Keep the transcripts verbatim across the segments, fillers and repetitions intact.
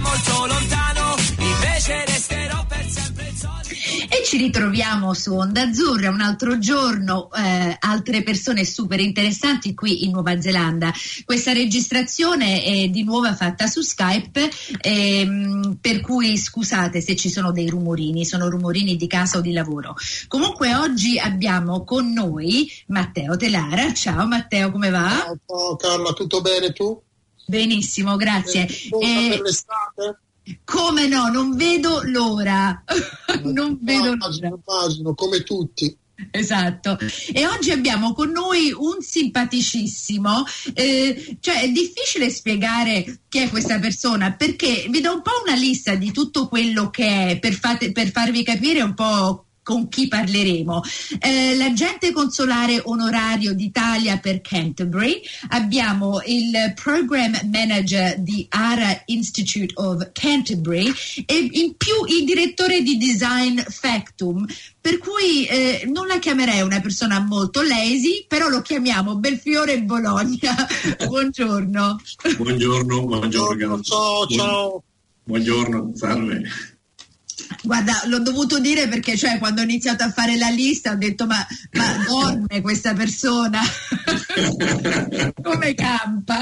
molto lontano, invece resterò per sempre il sole. E ci ritroviamo su Onda Azzurra un altro giorno, eh, altre persone super interessanti qui in Nuova Zelanda. Questa registrazione è di nuovo fatta su Skype, ehm, per cui scusate se ci sono dei rumorini, sono rumorini di casa o di lavoro. Comunque oggi abbiamo con noi Matteo Telara. Ciao Matteo, come va? Ciao, ciao Carla, tutto bene tu? Benissimo, grazie. Buona eh, per l'estate? Come no, non vedo l'ora. non vedo immagino, l'ora. Immagino, come tutti. Esatto. E oggi abbiamo con noi un simpaticissimo, eh, cioè è difficile spiegare chi è questa persona, perché vi do un po' una lista di tutto quello che è per, fate, per farvi capire un po' con chi parleremo. Eh, l'agente consolare onorario d'Italia per Canterbury, abbiamo il program manager di Ara Institute of Canterbury e in più il direttore di Design Factum, per cui eh, non la chiamerei una persona molto lazy, però lo chiamiamo Belfiore Bologna. Buongiorno. Buongiorno, buongiorno. Ciao, ciao. Buongiorno, salve. Guarda, l'ho dovuto dire perché cioè quando ho iniziato a fare la lista ho detto ma, ma dorme questa persona? Come campa?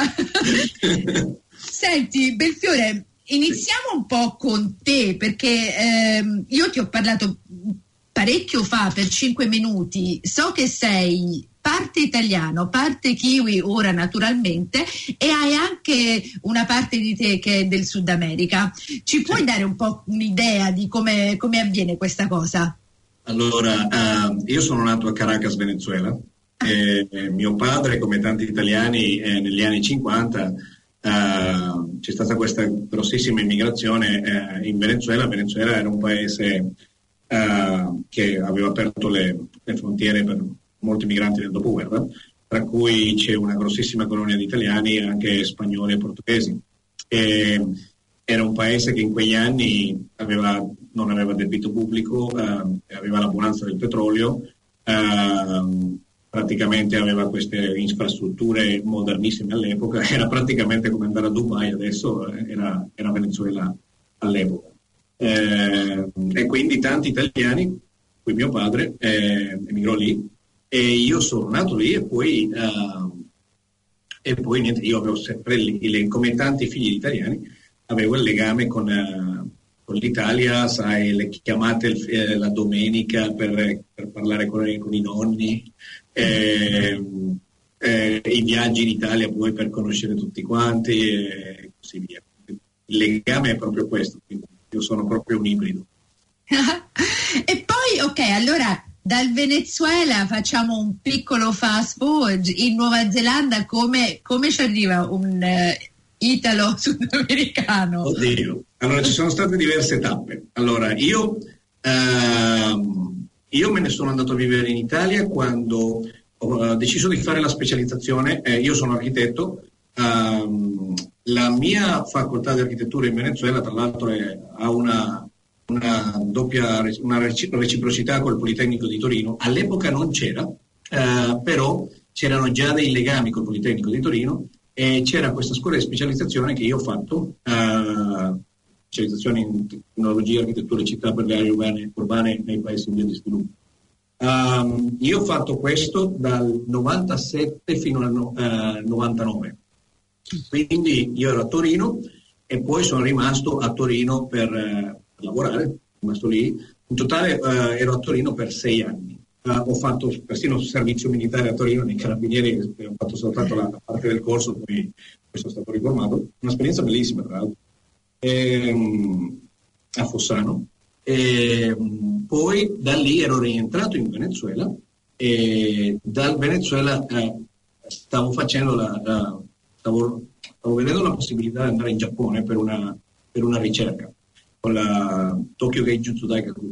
Senti Belfiore, iniziamo un po' con te, perché ehm, io ti ho parlato parecchio fa per cinque minuti, so che sei parte italiano, parte kiwi ora naturalmente, e hai anche una parte di te che è del Sud America. Ci puoi dare un po' un'idea di come, come avviene questa cosa? Allora, uh, io sono nato a Caracas, Venezuela. E, e mio padre, come tanti italiani, eh, negli anni cinquanta uh, c'è stata questa grossissima immigrazione uh, in Venezuela. Venezuela era un paese uh, che aveva aperto le, le frontiere per molti migranti del dopoguerra, tra cui c'è una grossissima colonia di italiani, anche spagnoli e portoghesi. E era un paese che in quegli anni aveva, non aveva debito pubblico, eh, aveva l'abbonanza del petrolio, eh, praticamente aveva queste infrastrutture modernissime all'epoca, era praticamente come andare a Dubai adesso, era, era Venezuela all'epoca. Eh, e quindi tanti italiani, qui mio padre, eh, emigrò lì. E io sono nato lì e poi, uh, e poi niente, io avevo sempre, il, come tanti figli italiani, avevo il legame con, uh, con l'Italia, sai, le chiamate il, eh, la domenica per, per parlare con, con i nonni, eh, eh, i viaggi in Italia poi per conoscere tutti quanti e così via. Il legame è proprio questo, quindi io sono proprio un ibrido. E poi, ok, allora... Dal Venezuela facciamo un piccolo fast forward in Nuova Zelanda. Come, come ci arriva un eh, italo sudamericano? Oddio, allora ci sono state diverse tappe. Allora io, ehm, io me ne sono andato a vivere in Italia quando ho deciso di fare la specializzazione. Eh, io sono architetto, ehm, la mia facoltà di architettura in Venezuela tra l'altro è, ha una una doppia una reciprocità col Politecnico di Torino. All'epoca non c'era, eh, però c'erano già dei legami col Politecnico di Torino e c'era questa scuola di specializzazione che io ho fatto, eh, specializzazione in tecnologia, architettura e città per le aree urbane, urbane nei paesi in via di sviluppo. Um, io ho fatto questo dal novantasette fino al no, eh, novantanove, quindi io ero a Torino e poi sono rimasto a Torino per... Eh, lavorare, rimasto lì. In totale eh, ero a Torino per sei anni. Eh, ho fatto persino servizio militare a Torino nei Carabinieri, ho fatto soltanto la parte del corso, poi, poi sono stato riformato. Un'esperienza bellissima, tra l'altro, ehm, a Fossano. Ehm, poi da lì ero rientrato in Venezuela e dal Venezuela eh, stavo facendo la, la stavo, stavo vedendo la possibilità di andare in Giappone per una, per una ricerca. Con la Tokyo che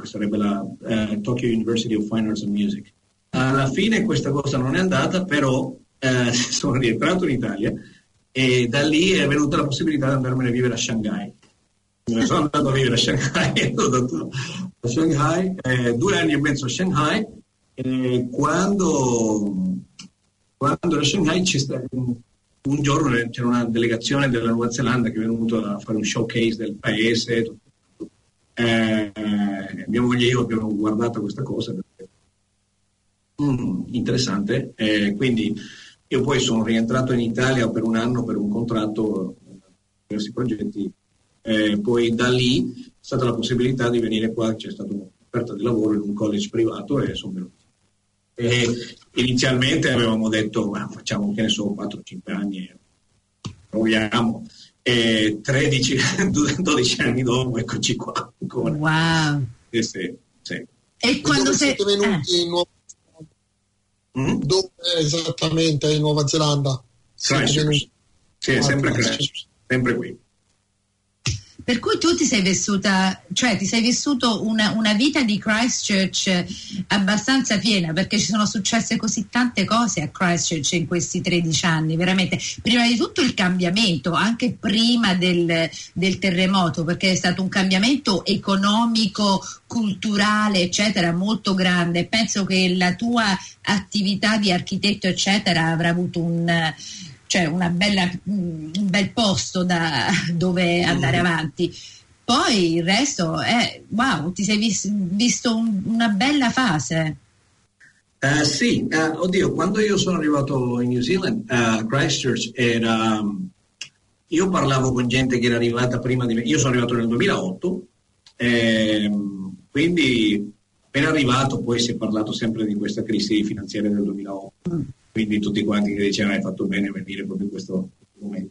sarebbe la eh, Tokyo University of Fine Arts and Music. Alla fine questa cosa non è andata, però eh, sono rientrato in Italia e da lì è venuta la possibilità di andarmene a vivere a Shanghai. Me ne sono andato a vivere a Shanghai, a Shanghai eh, due anni e mezzo a Shanghai, e quando, quando ero a Shanghai c'è stato un, un giorno c'era una delegazione della Nuova Zelanda che è venuta a fare un showcase del paese, tutto, tutto. Eh, mia moglie e io abbiamo guardato questa cosa, mm, interessante, eh, quindi io poi sono rientrato in Italia per un anno per un contratto, diversi progetti. Eh, poi da lì è stata la possibilità di venire qua, c'è stata un'offerta di lavoro in un college privato e sono venuto. E inizialmente avevamo detto ma facciamo, che ne so, quattro cinque anni, proviamo, e tredici dodici anni dopo eccoci qua ancora. Wow. Eh, sì, sì. E quando sei... siete venuti eh. in Nuova Zelanda? Mm? Dove esattamente in Nuova Zelanda? Christchurch. Sì, è sempre Christchurch, sempre qui. Per cui tu ti sei vissuta, cioè ti sei vissuto una, una vita di Christchurch abbastanza piena, perché ci sono successe così tante cose a Christchurch in questi tredici anni, veramente. Prima di tutto il cambiamento, anche prima del, del terremoto, perché è stato un cambiamento economico, culturale, eccetera, molto grande. Penso che la tua attività di architetto, eccetera, avrà avuto un... cioè una bella, un bel posto da dove andare avanti. Poi il resto è, wow, ti sei vis, visto un, una bella fase. Uh, sì, uh, oddio, quando io sono arrivato in New Zealand, uh, Christchurch era... Um, io parlavo con gente che era arrivata prima di me, io sono arrivato nel duemilaotto, ehm, quindi appena arrivato poi si è parlato sempre di questa crisi finanziaria del duemilaotto. Mm. Quindi tutti quanti che dicevano hai fatto bene a venire proprio in questo momento.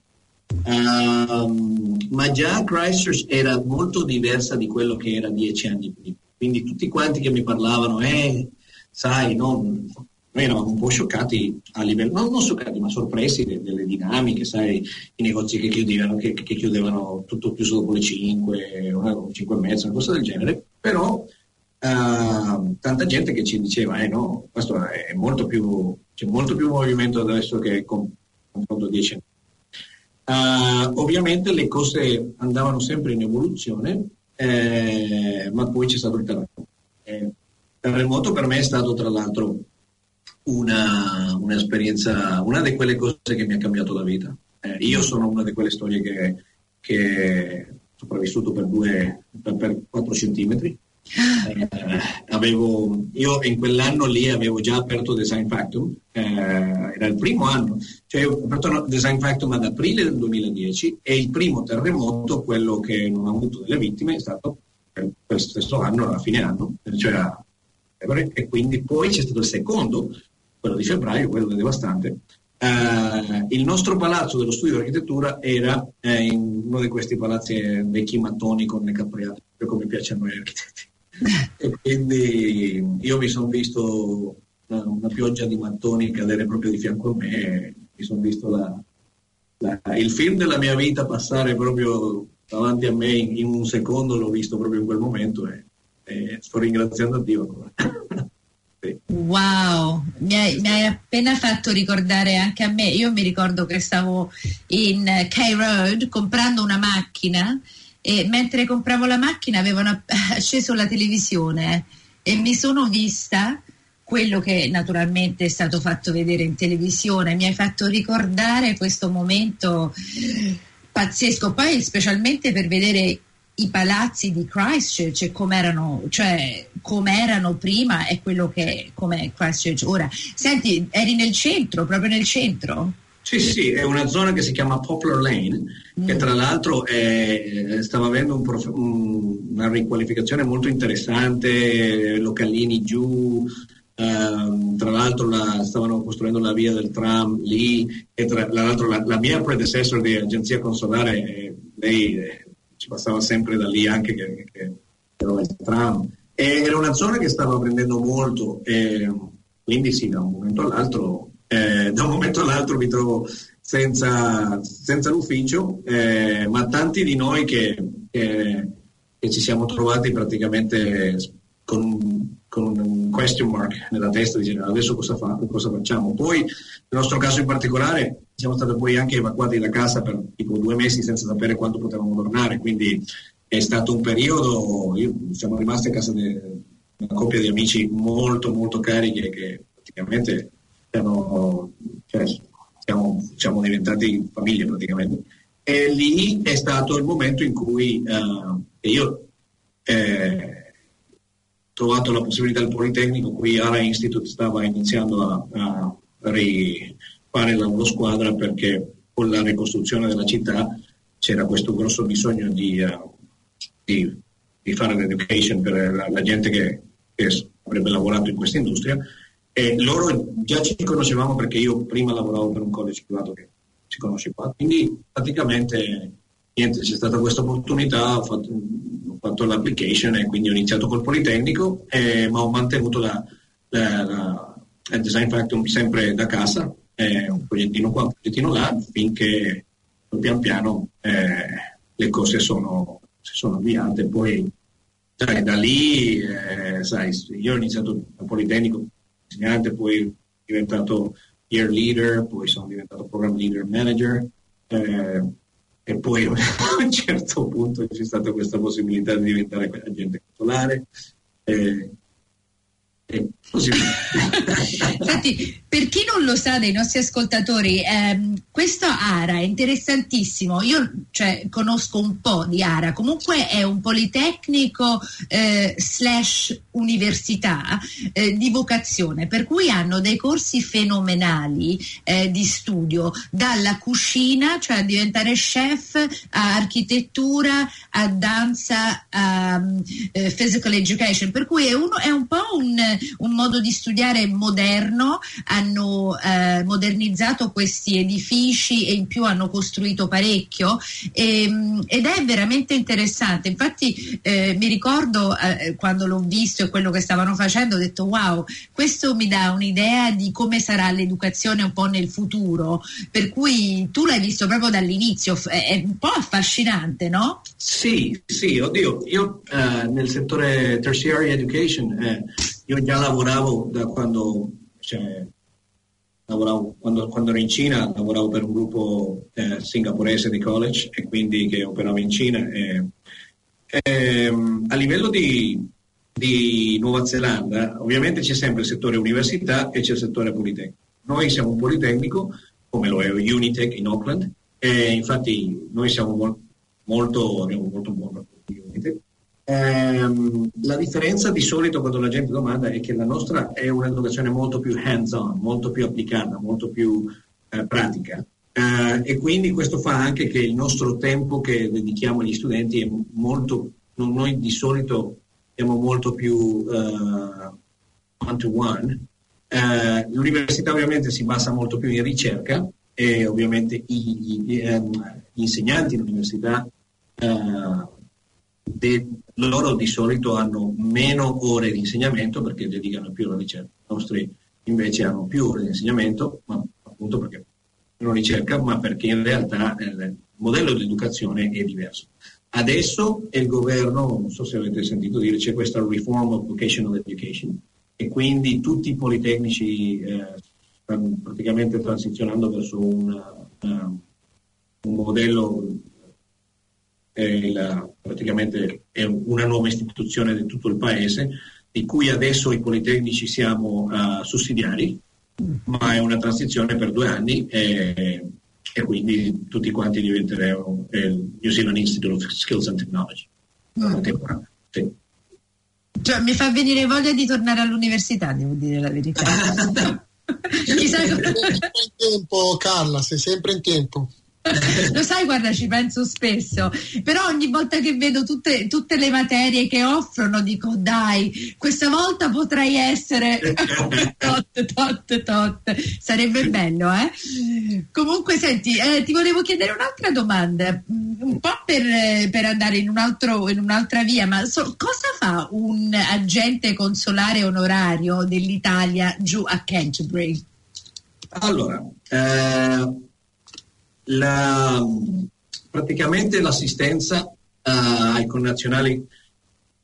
Um, ma già Christchurch era molto diversa di quello che era dieci anni prima. Quindi tutti quanti che mi parlavano, eh, sai, no, noi eravamo un po' scioccati a livello, no, non scioccati, ma sorpresi delle, delle dinamiche, sai, i negozi che chiudevano, che, che chiudevano tutto chiuso dopo le cinque, una, cinque e mezza, una cosa del genere, però uh, tanta gente che ci diceva, eh no, questo è molto più... c'è molto più movimento adesso che con dieci anni. Uh, ovviamente le cose andavano sempre in evoluzione, eh, ma poi c'è stato il terremoto. Eh, il terremoto per me è stato tra l'altro una un'esperienza, una di quelle cose che mi ha cambiato la vita. Eh, io sono una di quelle storie che, che ho sopravvissuto per due, per, per quattro centimetri. Eh, avevo, io in quell'anno lì avevo già aperto Design Factum, eh, era il primo anno, cioè ho aperto Design Factum ad aprile del duemiladieci e il primo terremoto, quello che non ha avuto delle vittime, è stato per lo stesso anno, a fine anno, cioè a febbraio, e quindi poi c'è stato il secondo, quello di febbraio, quello devastante. Eh, il nostro palazzo dello studio di architettura era eh, in uno di questi palazzi vecchi mattoni con le capriate, come piace a noi architetti. E quindi io mi sono visto una, una pioggia di mattoni cadere proprio di fianco a me, mi sono visto la, la, il film della mia vita passare proprio davanti a me in, in un secondo, l'ho visto proprio in quel momento e, e sto ringraziando Dio. Sì. Wow, mi hai, mi hai appena fatto ricordare anche a me, io mi ricordo che stavo in K-Road comprando una macchina e mentre compravo la macchina avevano acceso la televisione e mi sono vista quello che naturalmente è stato fatto vedere in televisione. Mi hai fatto ricordare questo momento pazzesco, poi specialmente per vedere i palazzi di Christchurch e com'erano, cioè com'erano prima e quello che com'è Christchurch ora. Senti, eri nel centro, proprio nel centro? Sì, sì, è una zona che si chiama Poplar Lane, che tra l'altro è, stava avendo un prof, una riqualificazione molto interessante, localini giù, eh, tra l'altro la, stavano costruendo la via del tram lì, e tra l'altro la, la mia predecessor di agenzia consolare, eh, lei eh, ci passava sempre da lì anche che, che era il tram, e era una zona che stava prendendo molto, eh, quindi sì, da un momento all'altro... Eh, da un momento all'altro mi trovo senza, senza l'ufficio, eh, ma tanti di noi che, che, che ci siamo trovati praticamente con, con un question mark nella testa, dicendo adesso cosa, fa, cosa facciamo. Poi nel nostro caso in particolare siamo stati poi anche evacuati da casa per tipo due mesi senza sapere quando potevamo tornare, quindi è stato un periodo, io, siamo rimasti a casa di una coppia di amici molto molto cari che, che praticamente siamo, cioè, siamo, siamo diventati famiglia praticamente, e lì è stato il momento in cui uh, io eh, ho trovato la possibilità del Politecnico, qui Ara Institute stava iniziando a, a rifare la loro squadra perché con la ricostruzione della città c'era questo grosso bisogno di, uh, di, di fare l'education per la, la gente che, che avrebbe lavorato in questa industria, e loro già ci conoscevamo perché io prima lavoravo per un college privato che si conosce qua, quindi praticamente niente, c'è stata questa opportunità, ho fatto, ho fatto l'application e quindi ho iniziato col Politecnico, eh, ma ho mantenuto la, la, la, la Design Factum sempre da casa, eh, un progettino qua, un progettino là, finché pian piano eh, le cose sono, si sono avviate. Poi sai, da lì eh, sai, io ho iniziato al Politecnico, insegnante, poi sono diventato year leader, poi sono diventato program leader manager, eh, e poi a un certo punto c'è stata questa possibilità di diventare agente consolare e, e così via. Infatti, per chi non lo sa dei nostri ascoltatori, ehm, questo Ara è interessantissimo. Io cioè, conosco un po' di Ara, comunque è un politecnico eh, slash università eh, di vocazione, per cui hanno dei corsi fenomenali eh, di studio, dalla cucina, cioè a diventare chef, a architettura, a danza, a eh, physical education, per cui è, uno, è un po' un, un modo di studiare moderno. Hanno eh, modernizzato questi edifici e in più hanno costruito parecchio e, ed è veramente interessante. Infatti eh, mi ricordo eh, quando l'ho visto e quello che stavano facendo, ho detto wow, questo mi dà un'idea di come sarà l'educazione un po' nel futuro, per cui tu l'hai visto proprio dall'inizio, è un po' affascinante, no? Sì, sì, oddio, io eh, nel settore tertiary education eh, io già lavoravo da quando, cioè, lavoravo, quando, quando ero in Cina, lavoravo per un gruppo eh, singaporese di college e quindi che operava in Cina e, e, a livello di di Nuova Zelanda ovviamente c'è sempre il settore università e c'è il settore politecnico. Noi siamo un politecnico, come lo è Unitec in Auckland, e infatti noi siamo molto, molto abbiamo molto buon rapporto di Unitec. Ehm, la differenza di solito quando la gente domanda è che la nostra è un'educazione molto più hands-on, molto più applicata, molto più eh, pratica, eh, e quindi questo fa anche che il nostro tempo che dedichiamo agli studenti è molto, noi di solito siamo molto più uh, one to one. Uh, l'università ovviamente si basa molto più in ricerca e ovviamente i, gli, um, gli insegnanti dell'università uh, de, loro di solito hanno meno ore di insegnamento perché dedicano più alla ricerca. I nostri invece hanno più ore di insegnamento, ma appunto perché non ricerca, ma perché in realtà il modello di educazione è diverso. Adesso il governo, non so se avete sentito dire, c'è questa Reform of Vocational Education e quindi tutti i politecnici eh, stanno praticamente transizionando verso una, una, un modello, eh, la, praticamente è una nuova istituzione di tutto il paese, di cui adesso i politecnici siamo eh, sussidiari, ma è una transizione per due anni e, e quindi tutti quanti diventeremo il New Zealand Institute of Skills and Technology. Mm. Sì. Cioè, mi fa venire voglia di tornare all'università, devo dire la verità. Chissà sei sempre in tempo, Carla, sei sempre in tempo. Lo sai, guarda, ci penso spesso, però ogni volta che vedo tutte, tutte le materie che offrono dico dai, questa volta potrei essere tot, tot, tot, sarebbe bello, eh? Comunque senti, eh, ti volevo chiedere un'altra domanda, un po' per, per andare in, un altro, in un'altra via, ma so, cosa fa un agente consolare onorario dell'Italia giù a Canterbury? Allora, eh... La, praticamente l'assistenza uh, ai connazionali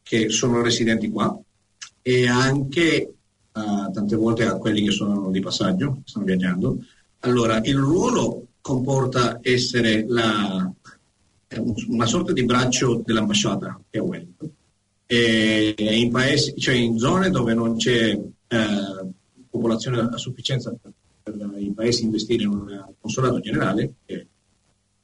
che sono residenti qua e anche uh, tante volte a quelli che sono di passaggio, stanno viaggiando. Allora, il ruolo comporta essere la, una sorta di braccio dell'ambasciata che è Wellington, e in paesi, cioè in zone dove non c'è eh, popolazione a sufficienza per, per i paesi investire in un consolato generale, che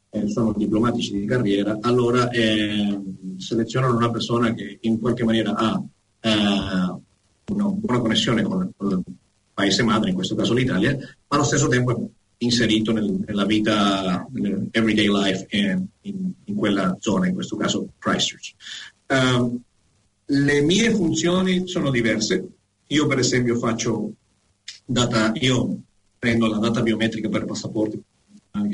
eh, sono diplomatici di carriera, allora eh, selezionano una persona che in qualche maniera ha eh, una buona connessione con, con il paese madre, in questo caso l'Italia, ma allo stesso tempo è inserito nel, nella vita, nel everyday life eh, in, in quella zona, in questo caso Christchurch. Uh, le mie funzioni sono diverse. Io per esempio faccio data, io prendo la data biometrica per passaporti, uh,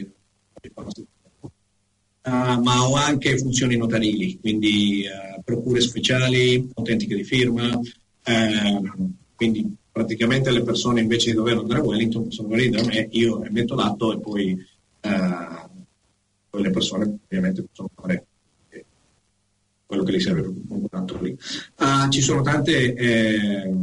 ma ho anche funzioni notarili, quindi uh, procure speciali, autentiche di firma, uh, quindi praticamente le persone invece di dover andare a Wellington possono venire da me, io emetto l'atto e poi uh, le persone ovviamente possono fare quello che gli serve. Tanto lì ah, ci sono tante eh,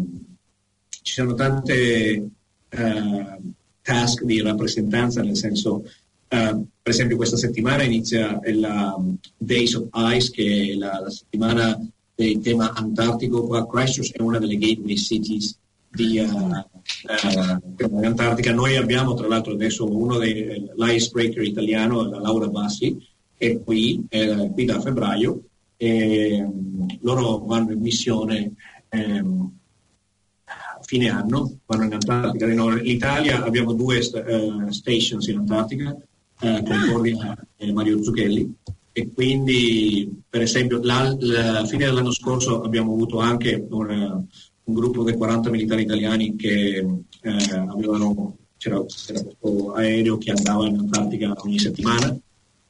ci sono tante eh, task di rappresentanza, nel senso eh, per esempio questa settimana inizia la Days of Ice, che è la, la settimana del tema antartico. Qua Christchurch è una delle gateway cities di uh, uh, Antartica. Noi abbiamo tra l'altro adesso uno dei l'icebreaker italiano, la Laura Bassi, è qui, è qui da febbraio. E loro vanno in missione ehm, a fine anno, vanno in Antartica. In Italia abbiamo due st- uh, stations in Antartica, eh, Concordia e Mario Zucchelli, e quindi per esempio la, la fine dell'anno scorso abbiamo avuto anche una, un gruppo di quaranta militari italiani che eh, avevano c'era, c'era questo aereo che andava in Antartica ogni settimana.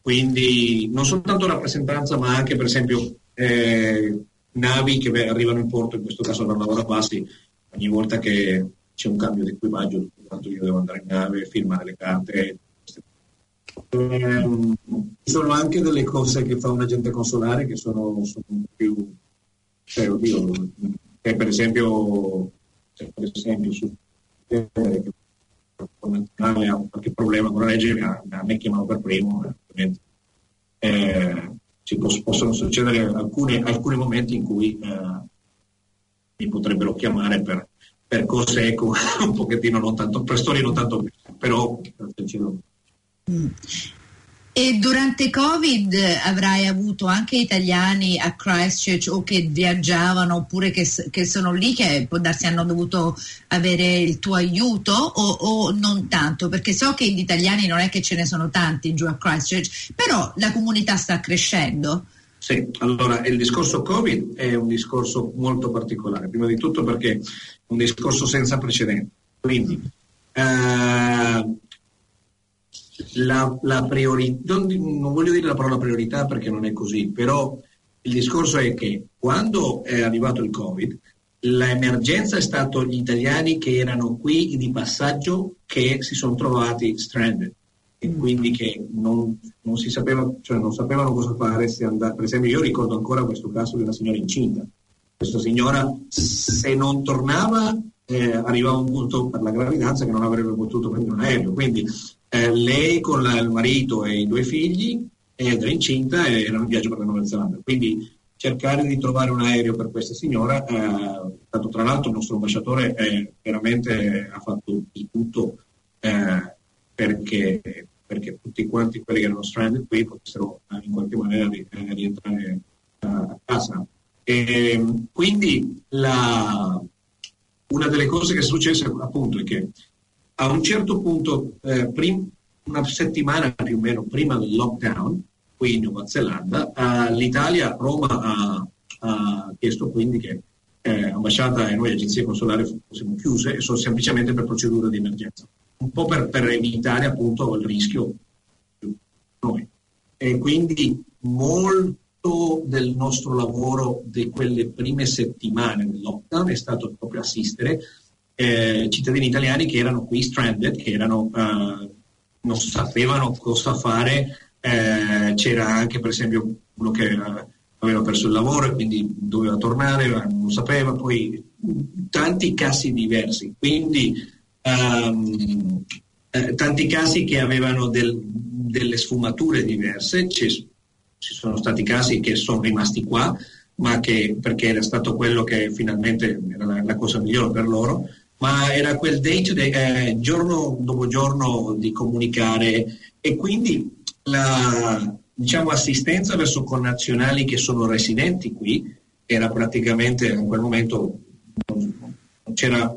Quindi non soltanto rappresentanza, ma anche per esempio eh, navi che arrivano in porto, in questo caso la Laura Bassi, ogni volta che c'è un cambio di equipaggio, tanto io devo andare in nave, firmare le carte. Ehm, ci sono anche delle cose che fa un agente consolare che sono, sono più, cioè, oddio, che per esempio, cioè, per esempio su eh, ha qualche problema con la legge, a, a me chiamano per primo. Eh, ci pos- possono succedere alcune, alcuni momenti in cui eh, mi potrebbero chiamare per, per cose, ecco, un pochettino non tanto, per storie non tanto, però mm. E durante Covid avrai avuto anche italiani a Christchurch o che viaggiavano oppure che, che sono lì, che può darsi hanno dovuto avere il tuo aiuto o, o non tanto, perché so che gli italiani non è che ce ne sono tanti giù a Christchurch, però la comunità sta crescendo. Sì, allora il discorso Covid è un discorso molto particolare, prima di tutto perché è un discorso senza precedenti, quindi uh, La, la priorità, non, non voglio dire la parola priorità perché non è così, però il discorso è che quando è arrivato il Covid, l'emergenza è stato gli italiani che erano qui di passaggio che si sono trovati stranded e mm. quindi che non, non si sapeva, cioè non sapevano cosa fare, se andava, per esempio io ricordo ancora questo caso di una signora incinta. Questa signora se non tornava eh, arrivava a un punto per la gravidanza che non avrebbe potuto prendere un aereo, quindi Eh, lei con la, il marito e i due figli era incinta e era un viaggio per la Nuova Zelanda, quindi cercare di trovare un aereo per questa signora eh, tanto, tra l'altro il nostro ambasciatore eh, veramente ha fatto di tutto eh, perché, perché tutti quanti quelli che erano stranded qui potessero eh, in qualche maniera ri, eh, rientrare eh, a casa. E quindi la, una delle cose che è successa appunto è che a un certo punto, eh, prim- una settimana più o meno prima del lockdown, qui in Nuova Zelanda, eh, l'Italia, Roma, ha, ha chiesto quindi che eh, ambasciata e noi agenzie consolari fossimo chiuse, e sono semplicemente per procedura di emergenza, un po' per, per evitare appunto il rischio per noi. E quindi molto del nostro lavoro di quelle prime settimane del lockdown è stato proprio assistere Eh, cittadini italiani che erano qui stranded, che erano eh, non sapevano cosa fare. Eh, c'era anche per esempio uno che eh, aveva perso il lavoro e quindi doveva tornare, non sapeva, poi tanti casi diversi, quindi um, eh, tanti casi che avevano del, delle sfumature diverse. C'è ci sono stati casi che sono rimasti qua, ma che, perché era stato quello che finalmente era la, la cosa migliore per loro, ma era quel date de, eh, giorno dopo giorno di comunicare, e quindi la, diciamo, assistenza verso connazionali che sono residenti qui era praticamente, in quel momento non c'era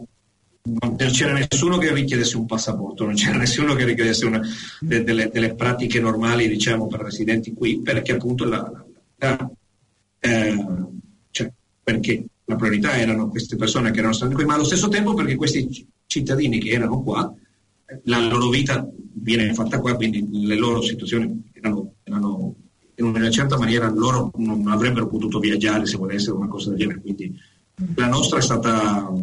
non c'era nessuno che richiedesse un passaporto, non c'era nessuno che richiedesse una, de, delle, delle pratiche normali, diciamo, per residenti qui, perché appunto la, la eh, cioè, perché la priorità erano queste persone che erano state qui, ma allo stesso tempo perché questi cittadini che erano qua, la loro vita viene fatta qua, quindi le loro situazioni erano, erano in una certa maniera, loro non avrebbero potuto viaggiare se volessero, una cosa del genere, quindi la nostra è stata,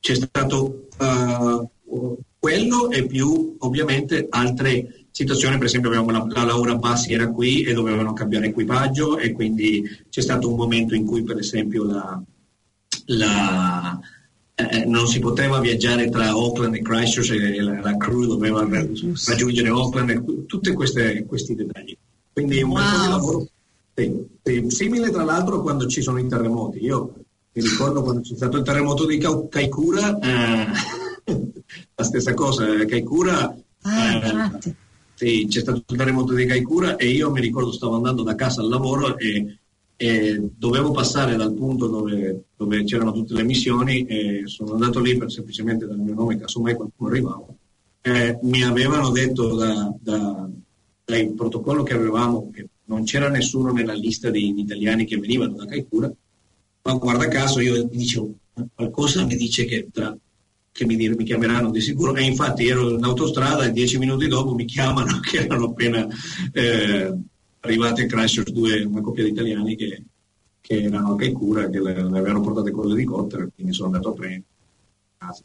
c'è stato uh, quello e più ovviamente altre situazioni. Per esempio abbiamo la, la Laura Bassi era qui e dovevano cambiare equipaggio, e quindi c'è stato un momento in cui per esempio la, la eh, non si poteva viaggiare tra Auckland e Christchurch, e la, la crew doveva raggiungere Auckland, e tutti questi dettagli, quindi un wow. po' di lavoro sì, sì, simile tra l'altro quando ci sono i terremoti. Io mi ricordo quando c'è stato il terremoto di Kaikōura, eh, la stessa cosa, Kaikōura, ah, eh, sì, c'è stato il terremoto di Kaikōura e io mi ricordo stavo andando da casa al lavoro e, e dovevo passare dal punto dove, dove c'erano tutte le missioni, e sono andato lì per, semplicemente dal mio nome, casomai qualcuno arrivava. Eh, mi avevano detto da, da, dal protocollo che avevamo che non c'era nessuno nella lista degli italiani che venivano da Kaikōura. Ma guarda caso io dicevo, qualcosa mi dice che, tra, che mi, mi chiameranno di sicuro, e infatti ero in autostrada e dieci minuti dopo mi chiamano che erano appena eh, arrivati a Christchurch due, una coppia di italiani che, che erano a Kaikōura, che le, le avevano portate con l'elicottero, quindi sono andato a prendere a casa.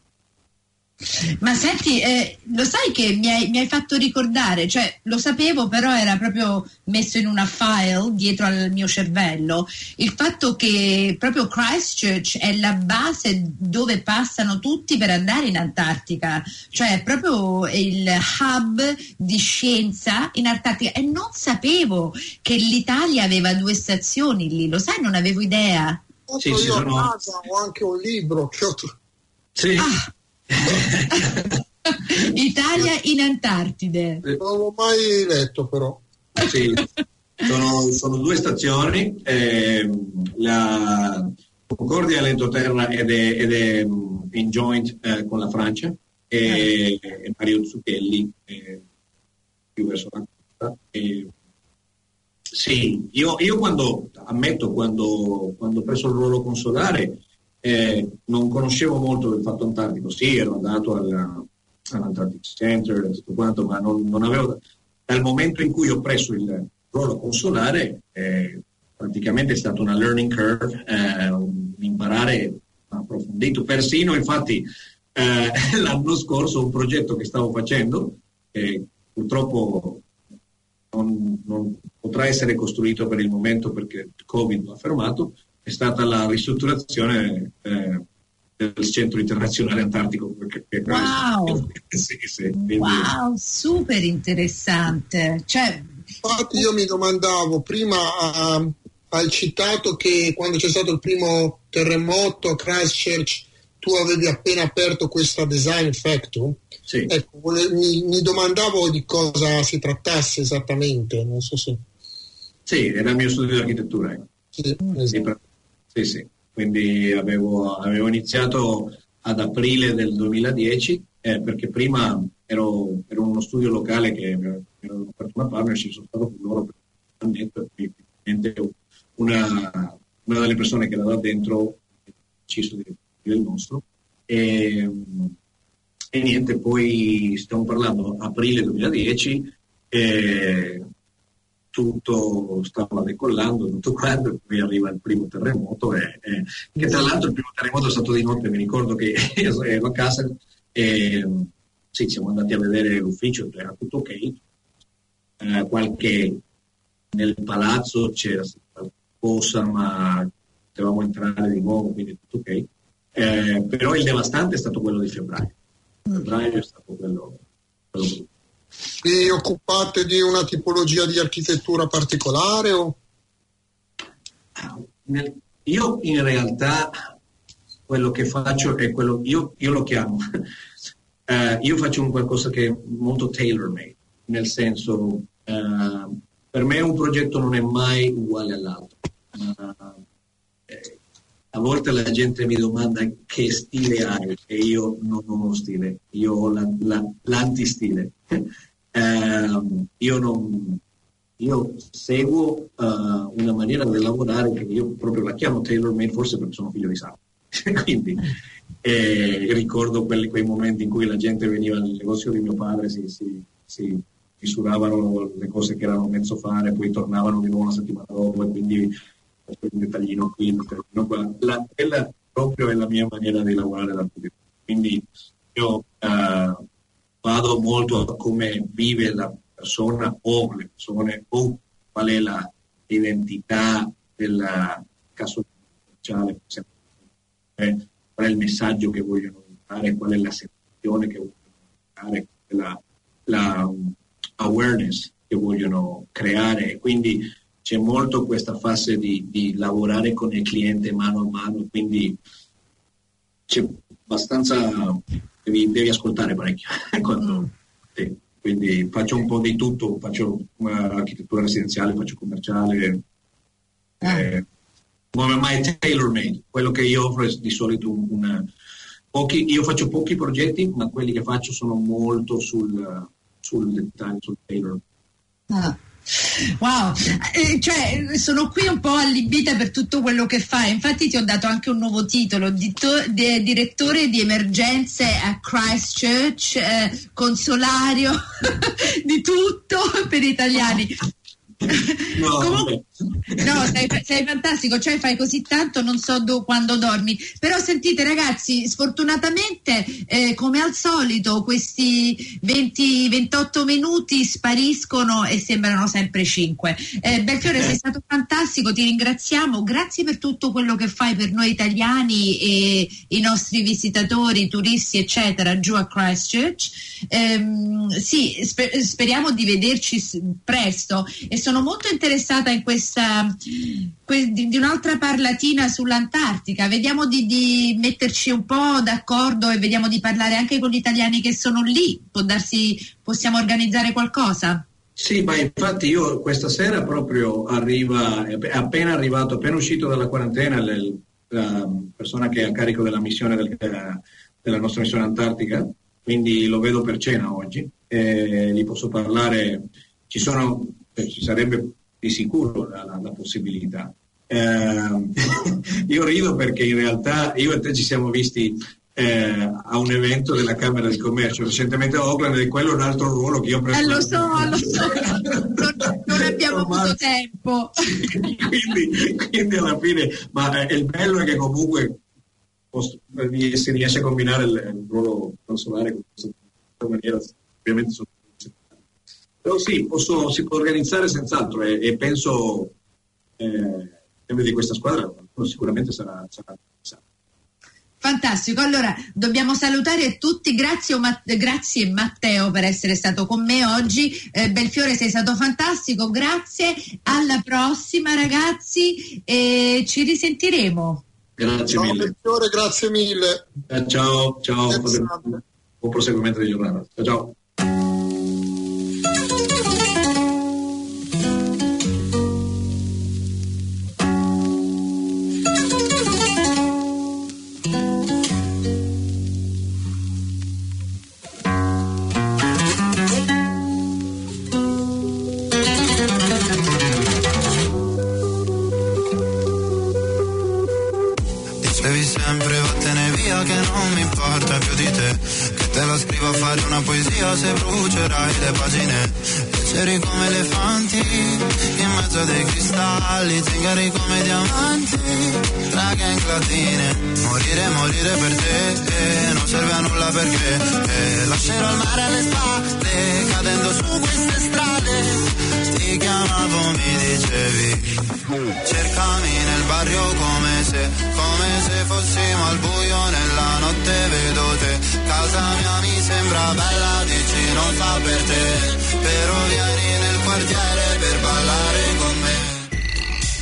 Ma senti, eh, lo sai che mi hai, mi hai fatto ricordare, cioè lo sapevo però era proprio messo in una file dietro al mio cervello, il fatto che proprio Christchurch è la base dove passano tutti per andare in Antartica, cioè è proprio il hub di scienza in Antartica, e non sapevo che l'Italia aveva due stazioni lì, lo sai, non avevo idea. Sì, io sì, a sono... casa ho anche un libro che ho... sì. Ah. Italia in Antartide. Non l'ho mai letto però. Sì, sono, sono due stazioni, eh, la Concordia è l'entroterra ed è, ed è in joint eh, con la Francia, e, ah. e Mario Zucchelli eh, più verso la costa. E, sì, io, io quando ammetto quando, quando ho preso il ruolo consolare Eh, non conoscevo molto del fatto antartico, sì, ero andato alla, all'Antarctic Center e tutto quanto, ma non, non avevo, dal momento in cui ho preso il ruolo consolare eh, praticamente è stata una learning curve, eh, un imparare approfondito, persino infatti eh, l'anno scorso un progetto che stavo facendo eh, purtroppo non, non potrà essere costruito per il momento perché il Covid lo ha fermato, è stata la ristrutturazione eh, del Centro Internazionale Antartico. Wow, sì, sì, wow, super interessante. Cioè... Infatti io mi domandavo, prima uh, hai citato che quando c'è stato il primo terremoto a Christchurch tu avevi appena aperto questa Design Factum. Sì. Ecco, vole- mi, mi domandavo di cosa si trattasse esattamente, non so se... Sì, era il mio studio di architettura. Eh. Sì, esatto. Sì, sì, quindi avevo, avevo iniziato ad aprile del duemiladieci eh, perché prima ero, ero uno studio locale che mi avevano aperto una partnership, sono stato con loro per un annetto e quindi ovviamente una, una delle persone che era là dentro ha deciso di aprire il nostro e, e niente, poi stiamo parlando aprile duemiladieci eh, tutto stava decollando, tutto quanto, e poi arriva il primo terremoto, e, e, che tra l'altro il primo terremoto è stato di notte, mi ricordo che ero a casa, e, sì, siamo andati a vedere l'ufficio, era tutto ok, eh, qualche nel palazzo c'era qualcosa, ma potevamo entrare di nuovo, quindi tutto ok, eh, però il devastante è stato quello di febbraio, febbraio è stato quello, quello Vi occupate di una tipologia di architettura particolare? O? Io in realtà quello che faccio è quello, io, io lo chiamo, uh, io faccio un qualcosa che è molto tailor-made, nel senso uh, per me un progetto non è mai uguale all'altro. Uh, eh, a volte la gente mi domanda che stile hai e io non ho uno stile, io ho la, la, l'antistile. Uh, io non io seguo uh, una maniera di lavorare che io proprio la chiamo tailor made, forse perché sono figlio di santo quindi eh, ricordo quelli, quei momenti in cui la gente veniva nel negozio di mio padre, si, si, si misuravano le cose che erano mezzo fare, poi tornavano di nuovo la settimana dopo e quindi un dettaglino qui, un dettaglino qua. La, quella proprio è la mia maniera di lavorare l'architettura, quindi io uh, vado molto a come vive la persona o le persone o qual è la identità della casa sociale, qual è il messaggio che vogliono dare, qual è la sensazione che vogliono dare, la, la um, awareness che vogliono creare. Quindi c'è molto questa fase di, di lavorare con il cliente mano a mano, quindi c'è abbastanza... Devi, devi ascoltare parecchio. Quando, sì. Quindi faccio un po' di tutto, faccio uh, architettura residenziale, faccio commerciale, eh, ma è tailor made. Quello che io offro è di solito una, pochi, io faccio pochi progetti, ma quelli che faccio sono molto sul, sul dettaglio, sul tailor. Ah. Wow, eh, cioè sono qui un po' allibita per tutto quello che fai. Infatti ti ho dato anche un nuovo titolo, dito- de- direttore di emergenze a Christchurch, eh, consolario di tutto per italiani. No, comunque, no sei, sei fantastico, cioè fai così tanto, non so do, quando dormi. Però sentite ragazzi, sfortunatamente eh, come al solito questi venti ventotto minuti spariscono e sembrano sempre cinque. eh, Belfiore, sei stato fantastico, ti ringraziamo, grazie per tutto quello che fai per noi italiani e i nostri visitatori, i turisti eccetera giù a Christchurch. ehm, sì, sper- speriamo di vederci presto e sono molto interessata in questa di un'altra parlatina sull'Antartica. Vediamo di, di metterci un po' d'accordo e vediamo di parlare anche con gli italiani che sono lì. Può darsi, possiamo organizzare qualcosa? Sì, ma infatti io questa sera proprio arriva, è appena arrivato, appena uscito dalla quarantena, la persona che è a carico della missione del, della nostra missione antartica, quindi lo vedo per cena oggi e gli posso parlare. Ci sono, ci sarebbe di sicuro la, la, la possibilità. Eh, io rido perché in realtà io e te ci siamo visti eh, a un evento della Camera di Commercio recentemente a Auckland e quello è un altro ruolo che io ho preso. Eh, lo so, lo so, non, non abbiamo ma, avuto tempo. quindi, quindi alla fine, ma il bello è che comunque posso, si riesce a combinare il, il ruolo consolare in questa maniera, ovviamente sono. Però sì, posso, si può organizzare senz'altro e, e penso eh, di questa squadra sicuramente sarà, sarà fantastico. Allora dobbiamo salutare tutti, grazie, grazie Matteo per essere stato con me oggi. eh, Belfiore, sei stato fantastico, grazie, alla prossima ragazzi e ci risentiremo. Grazie, ciao, mille. Belfiore, grazie mille. Eh, ciao, ciao, buon proseguimento di giornata. Ciao, ciao. Zingari come diamanti, la gang latine. Morire, morire per te, eh, non serve a nulla perché eh, lascerò il mare alle spalle, cadendo su queste strade. Ti chiamavo, mi dicevi, cercami nel barrio come come se, come se fossimo al buio nella notte. Vedo te, casa mia mi sembra bella, dici non fa per te, però vieni nel quartiere per ballare con me.